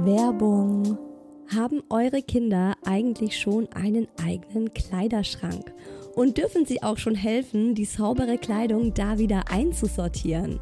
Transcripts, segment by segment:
Werbung. Haben eure Kinder eigentlich schon einen eigenen Kleiderschrank? Und dürfen sie auch schon helfen, die saubere Kleidung da wieder einzusortieren?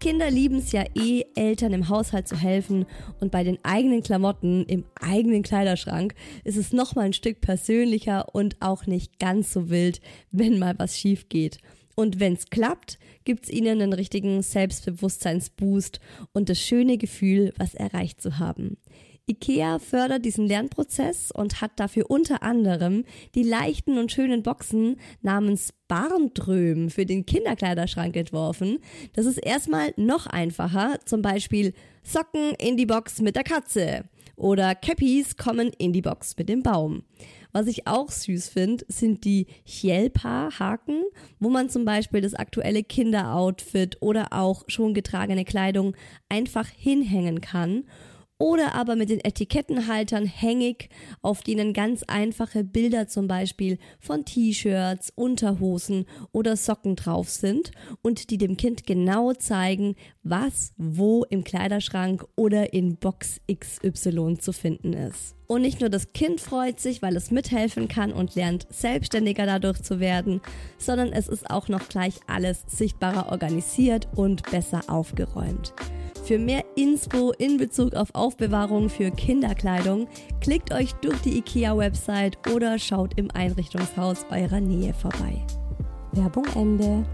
Kinder lieben es ja eh, Eltern im Haushalt zu helfen, und bei den eigenen Klamotten im eigenen Kleiderschrank ist es nochmal ein Stück persönlicher und auch nicht ganz so wild, wenn mal was schief geht. Und wenn es klappt, gibt es ihnen einen richtigen Selbstbewusstseinsboost und das schöne Gefühl, was erreicht zu haben. IKEA fördert diesen Lernprozess und hat dafür unter anderem die leichten und schönen Boxen namens Barndröm für den Kinderkleiderschrank entworfen. Das ist erstmal noch einfacher, zum Beispiel Socken in die Box mit der Katze oder Käppis kommen in die Box mit dem Baum. Was ich auch süß finde, sind die Hjälpa-Haken, wo man zum Beispiel das aktuelle Kinderoutfit oder auch schon getragene Kleidung einfach hinhängen kann. Oder aber mit den Etikettenhaltern hängig, auf denen ganz einfache Bilder zum Beispiel von T-Shirts, Unterhosen oder Socken drauf sind und die dem Kind genau zeigen, was wo im Kleiderschrank oder in Box XY zu finden ist. Und nicht nur das Kind freut sich, weil es mithelfen kann und lernt, selbstständiger dadurch zu werden, sondern es ist auch noch gleich alles sichtbarer organisiert und besser aufgeräumt. Für mehr Inspo in Bezug auf Aufbewahrung für Kinderkleidung, klickt euch durch die IKEA-Website oder schaut im Einrichtungshaus eurer Nähe vorbei. Werbung Ende.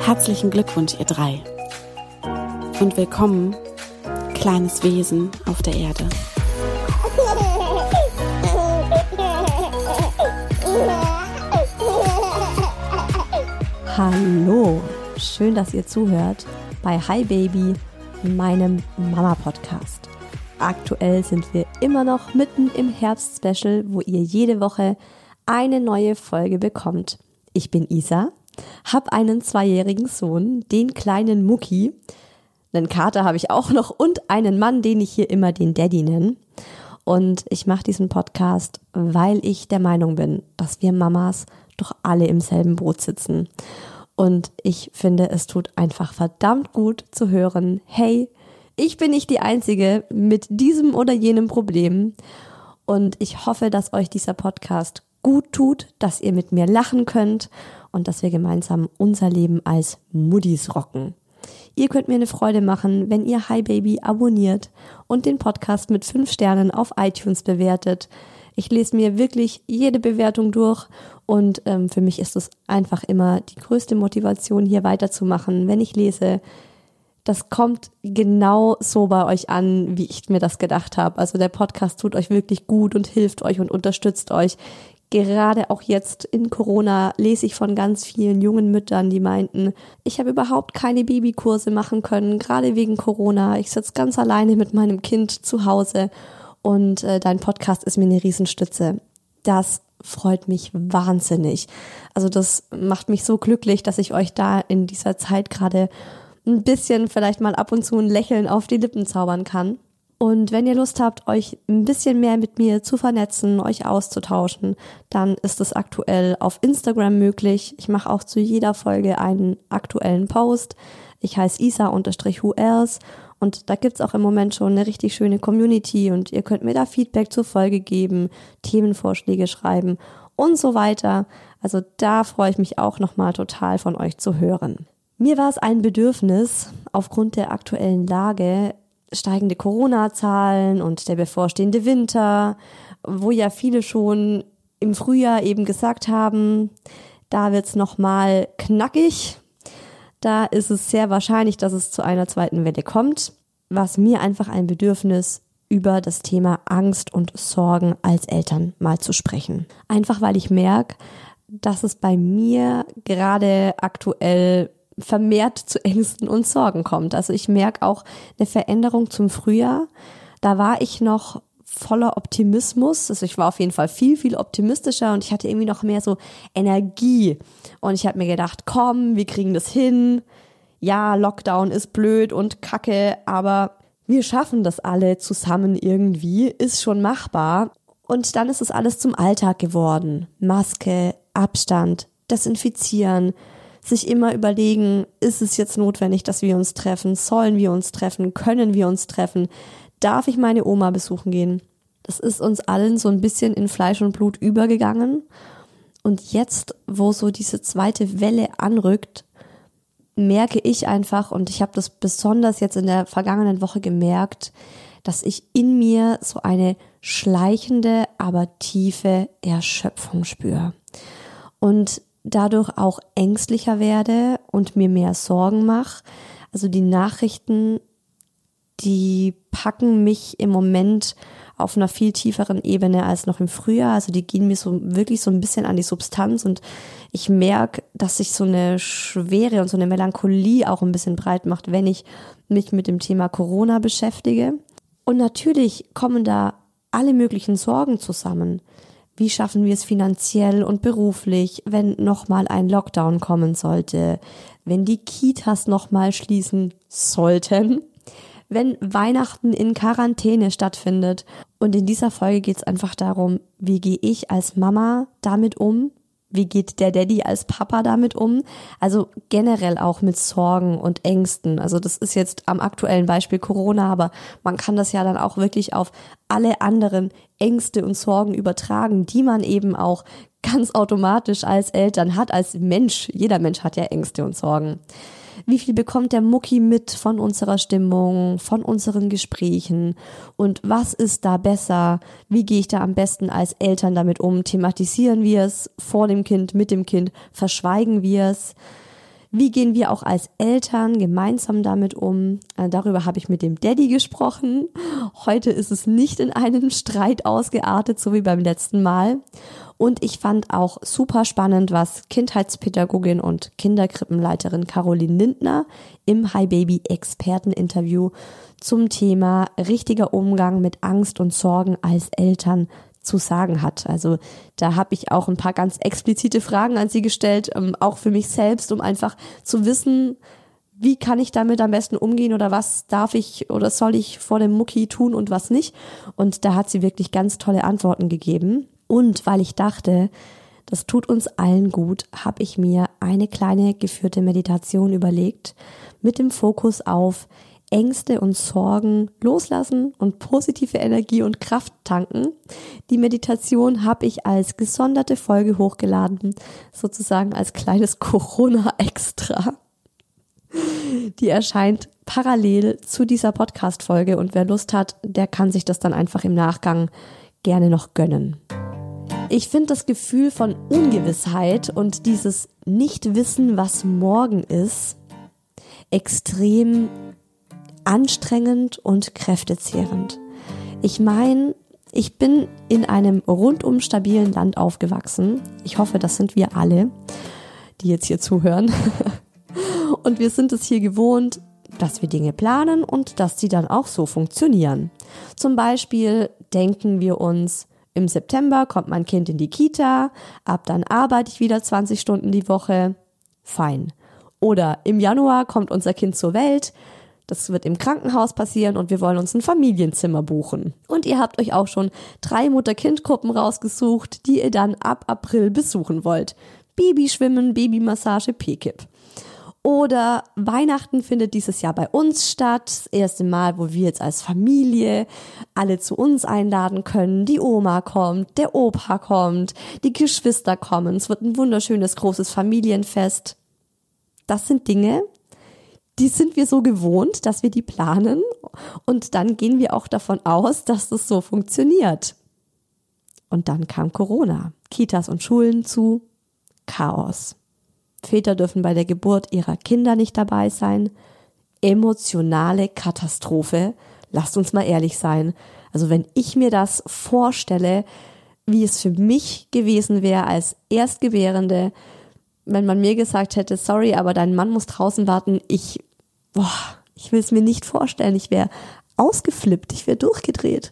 Herzlichen Glückwunsch, ihr drei. Und willkommen, kleines Wesen auf der Erde. Hallo, schön, dass ihr zuhört bei Hi Baby, meinem Mama-Podcast. Aktuell sind wir immer noch mitten im Herbst-Special, wo ihr jede Woche eine neue Folge bekommt. Ich bin Isa. Hab einen 2-jährigen Sohn, den kleinen Mucki, einen Kater habe ich auch noch und einen Mann, den ich hier immer den Daddy nenne. Und ich mache diesen Podcast, weil ich der Meinung bin, dass wir Mamas doch alle im selben Boot sitzen. Und ich finde, es tut einfach verdammt gut zu hören, hey, ich bin nicht die Einzige mit diesem oder jenem Problem. Und ich hoffe, dass euch dieser Podcast gut tut, dass ihr mit mir lachen könnt und dass wir gemeinsam unser Leben als Muddies rocken. Ihr könnt mir eine Freude machen, wenn ihr Hi Baby abonniert und den Podcast mit 5 Sternen auf iTunes bewertet. Ich lese mir wirklich jede Bewertung durch und für mich ist es einfach immer die größte Motivation, hier weiterzumachen, wenn ich lese. Das kommt genau so bei euch an, wie ich mir das gedacht habe. Also der Podcast tut euch wirklich gut und hilft euch und unterstützt euch. Gerade auch jetzt in Corona lese ich von ganz vielen jungen Müttern, die meinten, ich habe überhaupt keine Babykurse machen können, gerade wegen Corona. Ich sitze ganz alleine mit meinem Kind zu Hause und dein Podcast ist mir eine Riesenstütze. Das freut mich wahnsinnig. Also das macht mich so glücklich, dass ich euch da in dieser Zeit gerade ein bisschen vielleicht mal ab und zu ein Lächeln auf die Lippen zaubern kann. Und wenn ihr Lust habt, euch ein bisschen mehr mit mir zu vernetzen, euch auszutauschen, dann ist es aktuell auf Instagram möglich. Ich mache auch zu jeder Folge einen aktuellen Post. Ich heiße isa_whoelse und da gibt's auch im Moment schon eine richtig schöne Community und ihr könnt mir da Feedback zur Folge geben, Themenvorschläge schreiben und so weiter. Also da freue ich mich auch nochmal total von euch zu hören. Mir war es ein Bedürfnis, aufgrund der aktuellen Lage, steigende Corona-Zahlen und der bevorstehende Winter, wo ja viele schon im Frühjahr eben gesagt haben, da wird's nochmal knackig, da ist es sehr wahrscheinlich, dass es zu einer zweiten Welle kommt, war es mir einfach ein Bedürfnis, über das Thema Angst und Sorgen als Eltern mal zu sprechen. Einfach weil ich merke, dass es bei mir gerade aktuell vermehrt zu Ängsten und Sorgen kommt. Also ich merke auch eine Veränderung zum Frühjahr. Da war ich noch voller Optimismus. Also ich war auf jeden Fall viel, viel optimistischer und ich hatte irgendwie noch mehr so Energie. Und ich habe mir gedacht, komm, wir kriegen das hin. Ja, Lockdown ist blöd und kacke, aber wir schaffen das alle zusammen irgendwie. Ist schon machbar. Und dann ist es alles zum Alltag geworden. Maske, Abstand, Desinfizieren, sich immer überlegen, ist es jetzt notwendig, dass wir uns treffen? Sollen wir uns treffen? Können wir uns treffen? Darf ich meine Oma besuchen gehen? Das ist uns allen so ein bisschen in Fleisch und Blut übergegangen. Und jetzt, wo so diese zweite Welle anrückt, merke ich einfach, und ich habe das besonders jetzt in der vergangenen Woche gemerkt, dass ich in mir so eine schleichende, aber tiefe Erschöpfung spüre und dadurch auch ängstlicher werde und mir mehr Sorgen mache. Also die Nachrichten, die packen mich im Moment auf einer viel tieferen Ebene als noch im Frühjahr. Also die gehen mir so wirklich so ein bisschen an die Substanz und ich merke, dass sich so eine Schwere und so eine Melancholie auch ein bisschen breit macht, wenn ich mich mit dem Thema Corona beschäftige. Und natürlich kommen da alle möglichen Sorgen zusammen. Wie schaffen wir es finanziell und beruflich, wenn nochmal ein Lockdown kommen sollte, wenn die Kitas nochmal schließen sollten, wenn Weihnachten in Quarantäne stattfindet. Und in dieser Folge geht es einfach darum, wie gehe ich als Mama damit um? Wie geht der Daddy als Papa damit um? Also generell auch mit Sorgen und Ängsten. Also das ist jetzt am aktuellen Beispiel Corona, aber man kann das ja dann auch wirklich auf alle anderen Ängste und Sorgen übertragen, die man eben auch ganz automatisch als Eltern hat, als Mensch. Jeder Mensch hat ja Ängste und Sorgen. Wie viel bekommt der Mucki mit von unserer Stimmung, von unseren Gesprächen und was ist da besser? Wie gehe ich da am besten als Eltern damit um? Thematisieren wir es vor dem Kind, mit dem Kind? Verschweigen wir es? Wie gehen wir auch als Eltern gemeinsam damit um? Darüber habe ich mit dem Daddy gesprochen. Heute ist es nicht in einem Streit ausgeartet, so wie beim letzten Mal. Und ich fand auch super spannend, was Kindheitspädagogin und Kinderkrippenleiterin Karolin Lindner im Hi Baby Experteninterview zum Thema richtiger Umgang mit Angst und Sorgen als Eltern zu sagen hat. Also da habe ich auch ein paar ganz explizite Fragen an sie gestellt, auch für mich selbst, um einfach zu wissen, wie kann ich damit am besten umgehen oder was darf ich oder soll ich vor dem Mucki tun und was nicht. Und da hat sie wirklich ganz tolle Antworten gegeben. Und weil ich dachte, das tut uns allen gut, habe ich mir eine kleine geführte Meditation überlegt mit dem Fokus auf Ängste und Sorgen loslassen und positive Energie und Kraft tanken. Die Meditation habe ich als gesonderte Folge hochgeladen, sozusagen als kleines Corona-Extra. Die erscheint parallel zu dieser Podcast-Folge und wer Lust hat, der kann sich das dann einfach im Nachgang gerne noch gönnen. Ich finde das Gefühl von Ungewissheit und dieses Nichtwissen, was morgen ist, extrem anstrengend und kräftezehrend. Ich meine, ich bin in einem rundum stabilen Land aufgewachsen. Ich hoffe, das sind wir alle, die jetzt hier zuhören. Und wir sind es hier gewohnt, dass wir Dinge planen und dass sie dann auch so funktionieren. Zum Beispiel denken wir uns, im September kommt mein Kind in die Kita, ab dann arbeite ich wieder 20 Stunden die Woche. Fein. Oder im Januar kommt unser Kind zur Welt. Das wird im Krankenhaus passieren und wir wollen uns ein Familienzimmer buchen. Und ihr habt euch auch schon 3 Mutter-Kind-Gruppen rausgesucht, die ihr dann ab April besuchen wollt. Babyschwimmen, Babymassage, P-Kip. Oder Weihnachten findet dieses Jahr bei uns statt. Das erste Mal, wo wir jetzt als Familie alle zu uns einladen können. Die Oma kommt, der Opa kommt, die Geschwister kommen. Es wird ein wunderschönes, großes Familienfest. Das sind Dinge, die sind wir so gewohnt, dass wir die planen und dann gehen wir auch davon aus, dass das so funktioniert. Und dann kam Corona, Kitas und Schulen zu, Chaos. Väter dürfen bei der Geburt ihrer Kinder nicht dabei sein, emotionale Katastrophe, lasst uns mal ehrlich sein. Also wenn ich mir das vorstelle, wie es für mich gewesen wäre als Erstgebärende, wenn man mir gesagt hätte, sorry, aber dein Mann muss draußen warten, ich will es mir nicht vorstellen. Ich wäre ausgeflippt, ich wäre durchgedreht.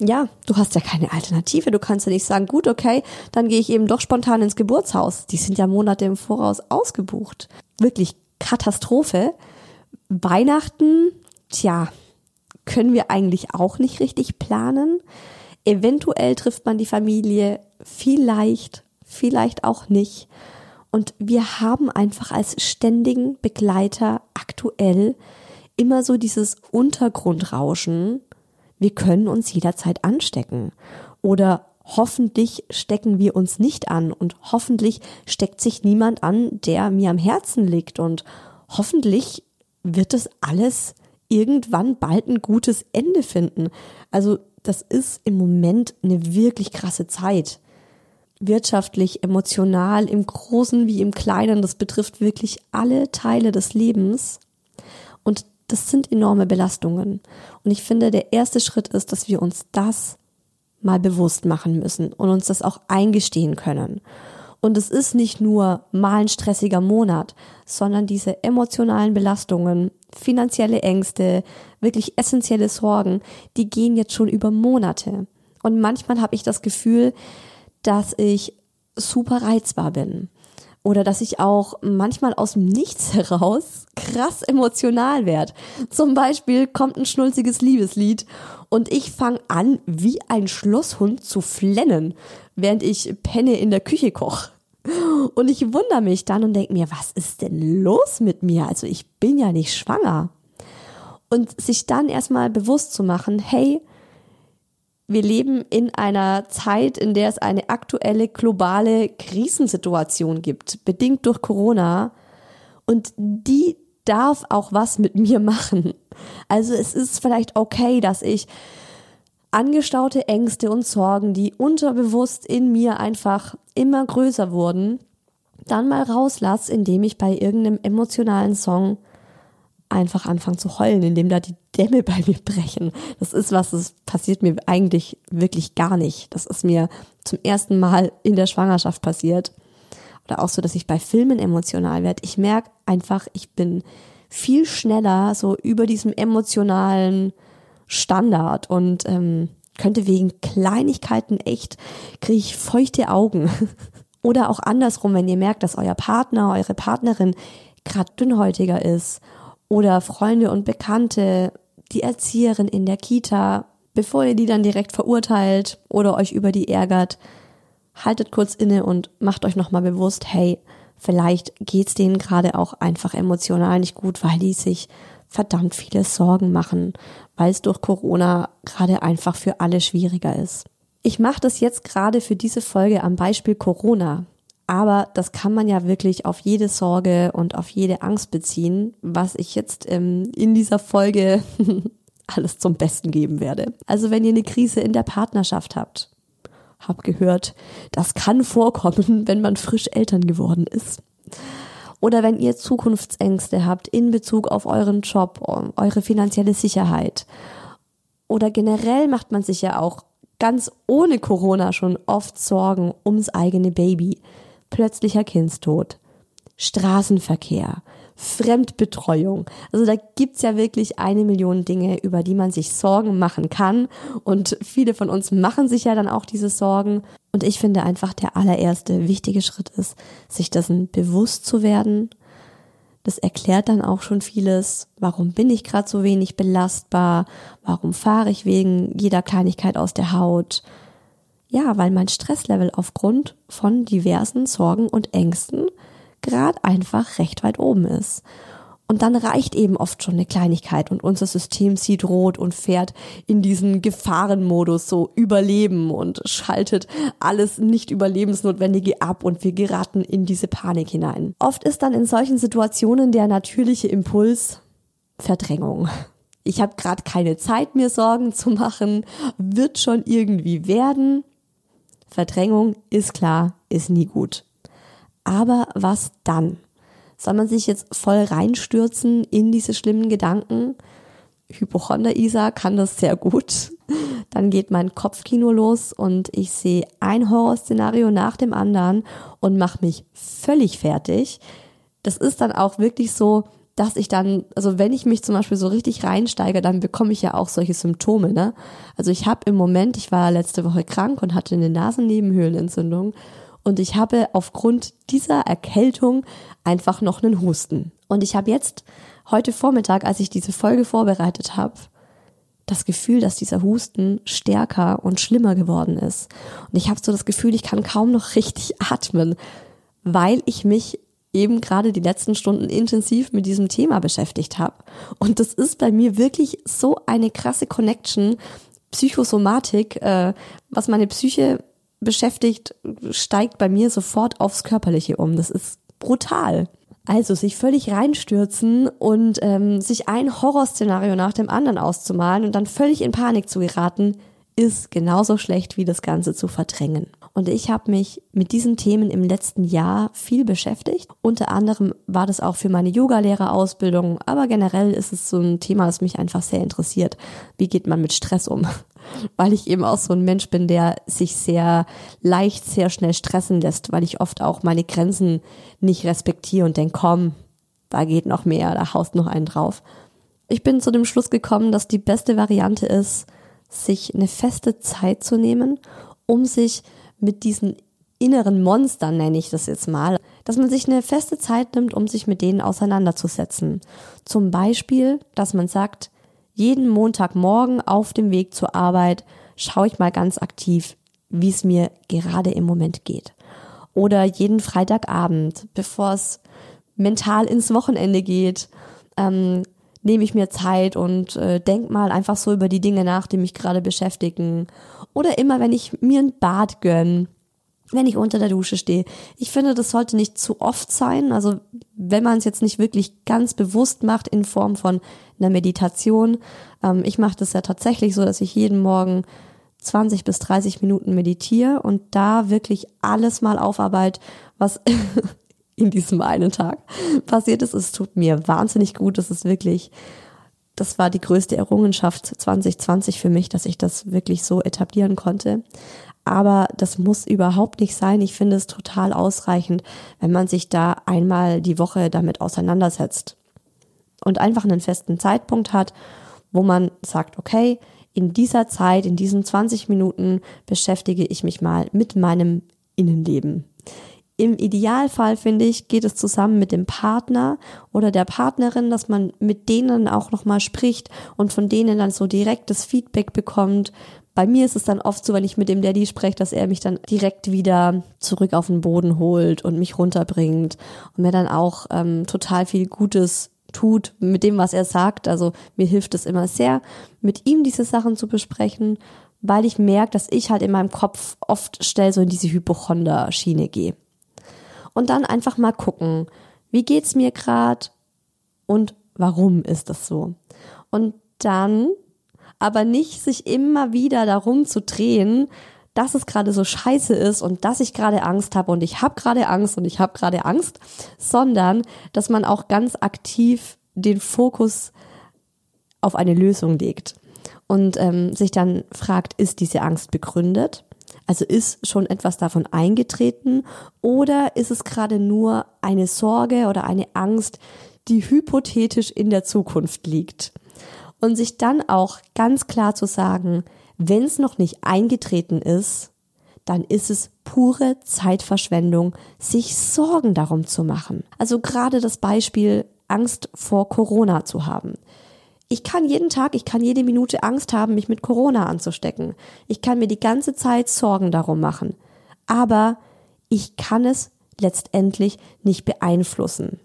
Ja, du hast ja keine Alternative. Du kannst ja nicht sagen, gut, okay, dann gehe ich eben doch spontan ins Geburtshaus. Die sind ja Monate im Voraus ausgebucht. Wirklich Katastrophe. Weihnachten, können wir eigentlich auch nicht richtig planen. Eventuell trifft man die Familie, vielleicht auch nicht. Und wir haben einfach als ständigen Begleiter aktuell immer so dieses Untergrundrauschen, wir können uns jederzeit anstecken. Oder hoffentlich stecken wir uns nicht an und hoffentlich steckt sich niemand an, der mir am Herzen liegt. Und hoffentlich wird das alles irgendwann bald ein gutes Ende finden. Also das ist im Moment eine wirklich krasse Zeit. Wirtschaftlich, emotional, im Großen wie im Kleinen, das betrifft wirklich alle Teile des Lebens. Und das sind enorme Belastungen. Und ich finde, der erste Schritt ist, dass wir uns das mal bewusst machen müssen und uns das auch eingestehen können. Und es ist nicht nur mal ein stressiger Monat, sondern diese emotionalen Belastungen, finanzielle Ängste, wirklich essentielle Sorgen, die gehen jetzt schon über Monate. Und manchmal habe ich das Gefühl, dass ich super reizbar bin oder dass ich auch manchmal aus dem Nichts heraus krass emotional werde. Zum Beispiel kommt ein schnulziges Liebeslied und ich fange an, wie ein Schlosshund zu flennen, während ich Penne in der Küche koche. Und ich wundere mich dann und denke mir, was ist denn los mit mir? Also ich bin ja nicht schwanger. Und sich dann erstmal bewusst zu machen, hey, wir leben in einer Zeit, in der es eine aktuelle globale Krisensituation gibt, bedingt durch Corona. Und die darf auch was mit mir machen. Also es ist vielleicht okay, dass ich angestaute Ängste und Sorgen, die unterbewusst in mir einfach immer größer wurden, dann mal rauslasse, indem ich bei irgendeinem emotionalen Song einfach anfangen zu heulen, indem da die Dämme bei mir brechen. Das ist was, das passiert mir eigentlich wirklich gar nicht. Das ist mir zum ersten Mal in der Schwangerschaft passiert. Oder auch so, dass ich bei Filmen emotional werde. Ich merke einfach, ich bin viel schneller so über diesem emotionalen Standard und könnte wegen Kleinigkeiten echt, kriege ich feuchte Augen. Oder auch andersrum, wenn ihr merkt, dass euer Partner, eure Partnerin gerade dünnhäutiger ist. Oder Freunde und Bekannte, die Erzieherin in der Kita, bevor ihr die dann direkt verurteilt oder euch über die ärgert, haltet kurz inne und macht euch nochmal bewusst, hey, vielleicht geht's denen gerade auch einfach emotional nicht gut, weil die sich verdammt viele Sorgen machen, weil es durch Corona gerade einfach für alle schwieriger ist. Ich mache das jetzt gerade für diese Folge am Beispiel Corona. Aber das kann man ja wirklich auf jede Sorge und auf jede Angst beziehen, was ich jetzt in dieser Folge alles zum Besten geben werde. Also wenn ihr eine Krise in der Partnerschaft habt, hab gehört, das kann vorkommen, wenn man frisch Eltern geworden ist. Oder wenn ihr Zukunftsängste habt in Bezug auf euren Job, eure finanzielle Sicherheit. Oder generell macht man sich ja auch ganz ohne Corona schon oft Sorgen ums eigene Baby. Plötzlicher Kindstod, Straßenverkehr, Fremdbetreuung. Also da gibt's ja wirklich 1 Million Dinge, über die man sich Sorgen machen kann. Und viele von uns machen sich ja dann auch diese Sorgen. Und ich finde einfach, der allererste wichtige Schritt ist, sich dessen bewusst zu werden. Das erklärt dann auch schon vieles. Warum bin ich gerade so wenig belastbar? Warum fahre ich wegen jeder Kleinigkeit aus der Haut? Ja, weil mein Stresslevel aufgrund von diversen Sorgen und Ängsten gerade einfach recht weit oben ist. Und dann reicht eben oft schon eine Kleinigkeit und unser System sieht rot und fährt in diesen Gefahrenmodus, so Überleben, und schaltet alles nicht Überlebensnotwendige ab und wir geraten in diese Panik hinein. Oft ist dann in solchen Situationen der natürliche Impuls Verdrängung. Ich habe gerade keine Zeit, mir Sorgen zu machen, wird schon irgendwie werden. Verdrängung ist klar, ist nie gut. Aber was dann? Soll man sich jetzt voll reinstürzen in diese schlimmen Gedanken? Hypochonder Isa kann das sehr gut. Dann geht mein Kopfkino los und ich sehe ein Horrorszenario nach dem anderen und mache mich völlig fertig. Das ist dann auch wirklich so, dass ich dann, also wenn ich mich zum Beispiel so richtig reinsteige, dann bekomme ich ja auch solche Symptome, ne? Also ich habe im Moment, ich war letzte Woche krank und hatte eine Nasennebenhöhlenentzündung. Und ich habe aufgrund dieser Erkältung einfach noch einen Husten. Und ich habe jetzt heute Vormittag, als ich diese Folge vorbereitet habe, das Gefühl, dass dieser Husten stärker und schlimmer geworden ist. Und ich habe so das Gefühl, ich kann kaum noch richtig atmen, weil ich mich eben gerade die letzten Stunden intensiv mit diesem Thema beschäftigt habe. Und das ist bei mir wirklich so eine krasse Connection, Psychosomatik, was meine Psyche beschäftigt, steigt bei mir sofort aufs Körperliche um. Das ist brutal. Also sich völlig reinstürzen und sich ein Horrorszenario nach dem anderen auszumalen und dann völlig in Panik zu geraten, ist genauso schlecht, wie das Ganze zu verdrängen. Und ich habe mich mit diesen Themen im letzten Jahr viel beschäftigt. Unter anderem war das auch für meine Yogalehrerausbildung, aber generell ist es so ein Thema, das mich einfach sehr interessiert. Wie geht man mit Stress um? Weil ich eben auch so ein Mensch bin, der sich sehr leicht, sehr schnell stressen lässt, weil ich oft auch meine Grenzen nicht respektiere und denke, komm, da geht noch mehr, da haust noch einen drauf. Ich bin zu dem Schluss gekommen, dass die beste Variante ist, sich eine feste Zeit zu nehmen, um sich mit diesen inneren Monstern, nenne ich das jetzt mal, dass man sich eine feste Zeit nimmt, um sich mit denen auseinanderzusetzen. Zum Beispiel, dass man sagt, jeden Montagmorgen auf dem Weg zur Arbeit schaue ich mal ganz aktiv, wie es mir gerade im Moment geht. Oder jeden Freitagabend, bevor es mental ins Wochenende geht, nehme ich mir Zeit und denk mal einfach so über die Dinge nach, die mich gerade beschäftigen. Oder immer, wenn ich mir ein Bad gönne, wenn ich unter der Dusche stehe. Ich finde, das sollte nicht zu oft sein. Also wenn man es jetzt nicht wirklich ganz bewusst macht in Form von einer Meditation. Ich mache das ja tatsächlich so, dass ich jeden Morgen 20 bis 30 Minuten meditiere und da wirklich alles mal aufarbeite, was in diesem einen Tag passiert ist. Es tut mir wahnsinnig gut. Das ist wirklich, das war die größte Errungenschaft 2020 für mich, dass ich das wirklich so etablieren konnte. Aber das muss überhaupt nicht sein. Ich finde es total ausreichend, wenn man sich da einmal die Woche damit auseinandersetzt und einfach einen festen Zeitpunkt hat, wo man sagt, okay, in dieser Zeit, in diesen 20 Minuten beschäftige ich mich mal mit meinem Innenleben. Im Idealfall, finde ich, geht es zusammen mit dem Partner oder der Partnerin, dass man mit denen auch nochmal spricht und von denen dann so direktes Feedback bekommt. Bei mir ist es dann oft so, wenn ich mit dem Daddy spreche, dass er mich dann direkt wieder zurück auf den Boden holt und mich runterbringt und mir dann auch total viel Gutes tut mit dem, was er sagt. Also mir hilft es immer sehr, mit ihm diese Sachen zu besprechen, weil ich merke, dass ich halt in meinem Kopf oft schnell so in diese Hypochonder-Schiene gehe. Und dann einfach mal gucken, wie geht's mir gerade und warum ist das so? Und dann aber nicht sich immer wieder darum zu drehen, dass es gerade so scheiße ist und dass ich gerade Angst habe und ich habe gerade Angst und ich habe gerade Angst, sondern dass man auch ganz aktiv den Fokus auf eine Lösung legt und sich dann fragt, ist diese Angst begründet? Also ist schon etwas davon eingetreten oder ist es gerade nur eine Sorge oder eine Angst, die hypothetisch in der Zukunft liegt? Und sich dann auch ganz klar zu sagen, wenn es noch nicht eingetreten ist, dann ist es pure Zeitverschwendung, sich Sorgen darum zu machen. Also gerade das Beispiel, Angst vor Corona zu haben. Ich kann jeden Tag, ich kann jede Minute Angst haben, mich mit Corona anzustecken. Ich kann mir die ganze Zeit Sorgen darum machen. Aber ich kann es letztendlich nicht beeinflussen.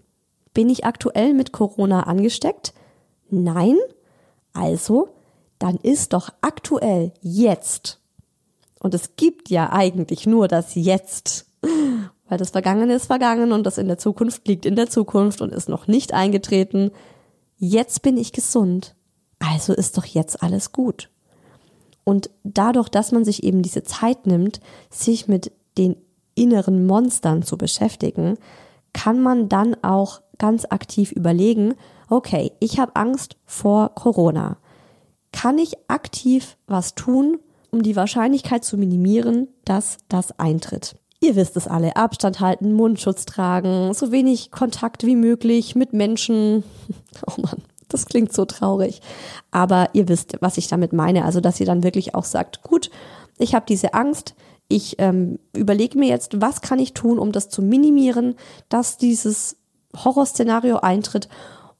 Bin ich aktuell mit Corona angesteckt? Nein? Also, dann ist doch aktuell jetzt. Und es gibt ja eigentlich nur das Jetzt. Weil das Vergangene ist vergangen und das in der Zukunft liegt in der Zukunft und ist noch nicht eingetreten. Jetzt bin ich gesund, also ist doch jetzt alles gut. Und dadurch, dass man sich eben diese Zeit nimmt, sich mit den inneren Monstern zu beschäftigen, kann man dann auch ganz aktiv überlegen, okay, ich habe Angst vor Corona. Kann ich aktiv was tun, um die Wahrscheinlichkeit zu minimieren, dass das eintritt? Ihr wisst es alle, Abstand halten, Mundschutz tragen, so wenig Kontakt wie möglich mit Menschen. Oh Mann, das klingt so traurig. Aber ihr wisst, was ich damit meine. Also, dass ihr dann wirklich auch sagt, gut, ich habe diese Angst, ich überlege mir jetzt, was kann ich tun, um das zu minimieren, dass dieses Horrorszenario eintritt.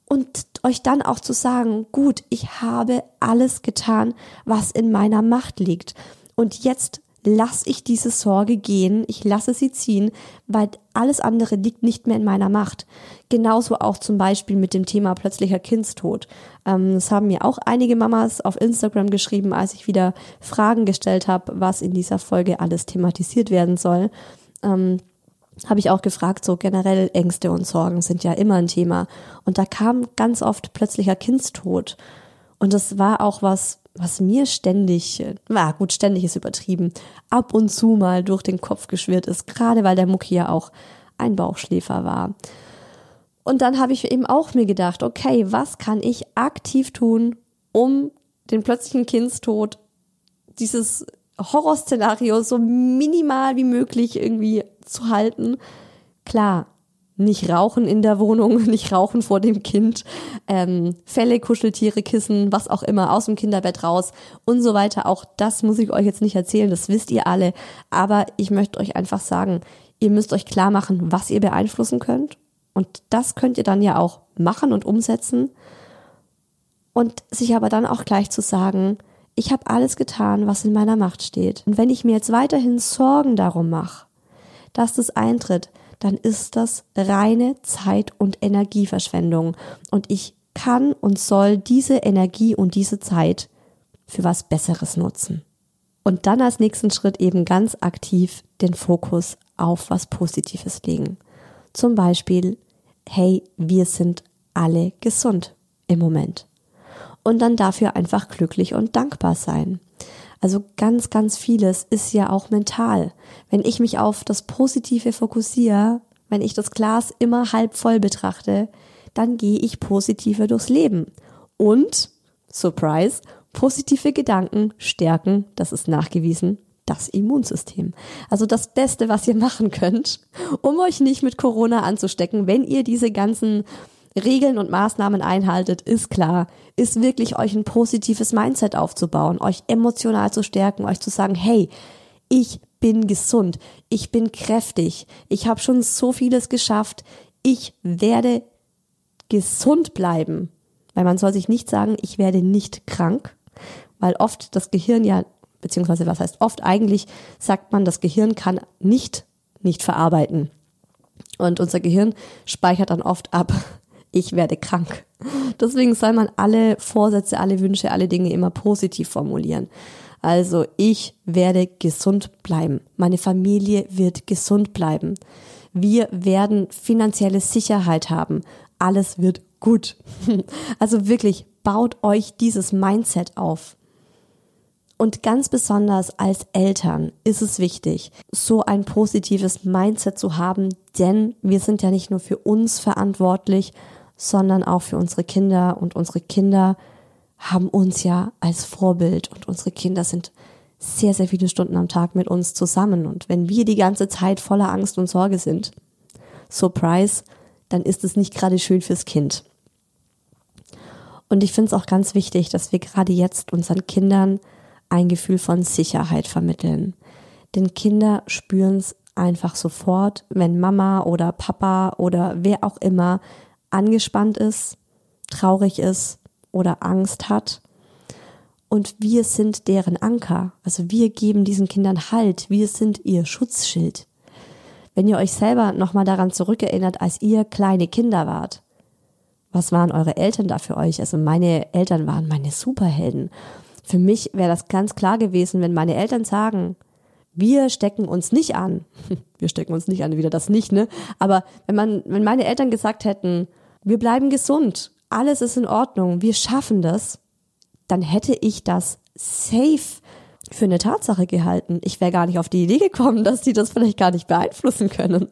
Und euch dann auch zu sagen, gut, ich habe alles getan, was in meiner Macht liegt. Und jetzt lasse ich diese Sorge gehen, ich lasse sie ziehen, weil alles andere liegt nicht mehr in meiner Macht. Genauso auch zum Beispiel mit dem Thema plötzlicher Kindstod. Das haben mir auch einige Mamas auf Instagram geschrieben, als ich wieder Fragen gestellt habe, was in dieser Folge alles thematisiert werden soll. Habe ich auch gefragt, so generell Ängste und Sorgen sind ja immer ein Thema. Und da kam ganz oft plötzlicher Kindstod. Und das war auch was mir ständig ist übertrieben, ab und zu mal durch den Kopf geschwirrt ist, gerade weil der Mucki ja auch ein Bauchschläfer war. Und dann habe ich eben auch mir gedacht, okay, was kann ich aktiv tun, um den plötzlichen Kindstod, dieses Horrorszenario so minimal wie möglich irgendwie zu halten? Klar, nicht rauchen in der Wohnung, nicht rauchen vor dem Kind, Felle, Kuscheltiere, Kissen, was auch immer, aus dem Kinderbett raus und so weiter. Auch das muss ich euch jetzt nicht erzählen, das wisst ihr alle. Aber ich möchte euch einfach sagen, ihr müsst euch klar machen, was ihr beeinflussen könnt. Und das könnt ihr dann ja auch machen und umsetzen. Und sich aber dann auch gleich zu sagen, ich habe alles getan, was in meiner Macht steht. Und wenn ich mir jetzt weiterhin Sorgen darum mache, dass das eintritt, dann ist das reine Zeit- und Energieverschwendung. Und ich kann und soll diese Energie und diese Zeit für was Besseres nutzen. Und dann als nächsten Schritt eben ganz aktiv den Fokus auf was Positives legen. Zum Beispiel, hey, wir sind alle gesund im Moment. Und dann dafür einfach glücklich und dankbar sein. Also ganz, ganz vieles ist ja auch mental. Wenn ich mich auf das Positive fokussiere, wenn ich das Glas immer halb voll betrachte, dann gehe ich positiver durchs Leben. Und, surprise, positive Gedanken stärken, das ist nachgewiesen, das Immunsystem. Also das Beste, was ihr machen könnt, um euch nicht mit Corona anzustecken, wenn ihr diese ganzen Regeln und Maßnahmen einhaltet, ist klar, ist wirklich euch ein positives Mindset aufzubauen, euch emotional zu stärken, euch zu sagen, hey, ich bin gesund, ich bin kräftig, ich habe schon so vieles geschafft, ich werde gesund bleiben. Weil man soll sich nicht sagen, ich werde nicht krank, weil oft das Gehirn ja, beziehungsweise was heißt oft, eigentlich sagt man, das Gehirn kann nicht verarbeiten. Und unser Gehirn speichert dann oft ab, ich werde krank. Deswegen soll man alle Vorsätze, alle Wünsche, alle Dinge immer positiv formulieren. Also ich werde gesund bleiben. Meine Familie wird gesund bleiben. Wir werden finanzielle Sicherheit haben. Alles wird gut. Also wirklich, baut euch dieses Mindset auf. Und ganz besonders als Eltern ist es wichtig, so ein positives Mindset zu haben, denn wir sind ja nicht nur für uns verantwortlich, sondern auch für unsere Kinder. Und unsere Kinder haben uns ja als Vorbild. Und unsere Kinder sind sehr, sehr viele Stunden am Tag mit uns zusammen. Und wenn wir die ganze Zeit voller Angst und Sorge sind, surprise, dann ist es nicht gerade schön fürs Kind. Und ich finde es auch ganz wichtig, dass wir gerade jetzt unseren Kindern ein Gefühl von Sicherheit vermitteln. Denn Kinder spüren es einfach sofort, wenn Mama oder Papa oder wer auch immer angespannt ist, traurig ist oder Angst hat. Und wir sind deren Anker. Also wir geben diesen Kindern Halt. Wir sind ihr Schutzschild. Wenn ihr euch selber nochmal daran zurückerinnert, als ihr kleine Kinder wart, was waren eure Eltern da für euch? Also meine Eltern waren meine Superhelden. Für mich wäre das ganz klar gewesen, wenn meine Eltern sagen, wir stecken uns nicht an. Wir stecken uns nicht an, wieder das nicht, ne? Aber wenn meine Eltern gesagt hätten, wir bleiben gesund, alles ist in Ordnung, wir schaffen das, dann hätte ich das safe für eine Tatsache gehalten. Ich wäre gar nicht auf die Idee gekommen, dass die das vielleicht gar nicht beeinflussen können.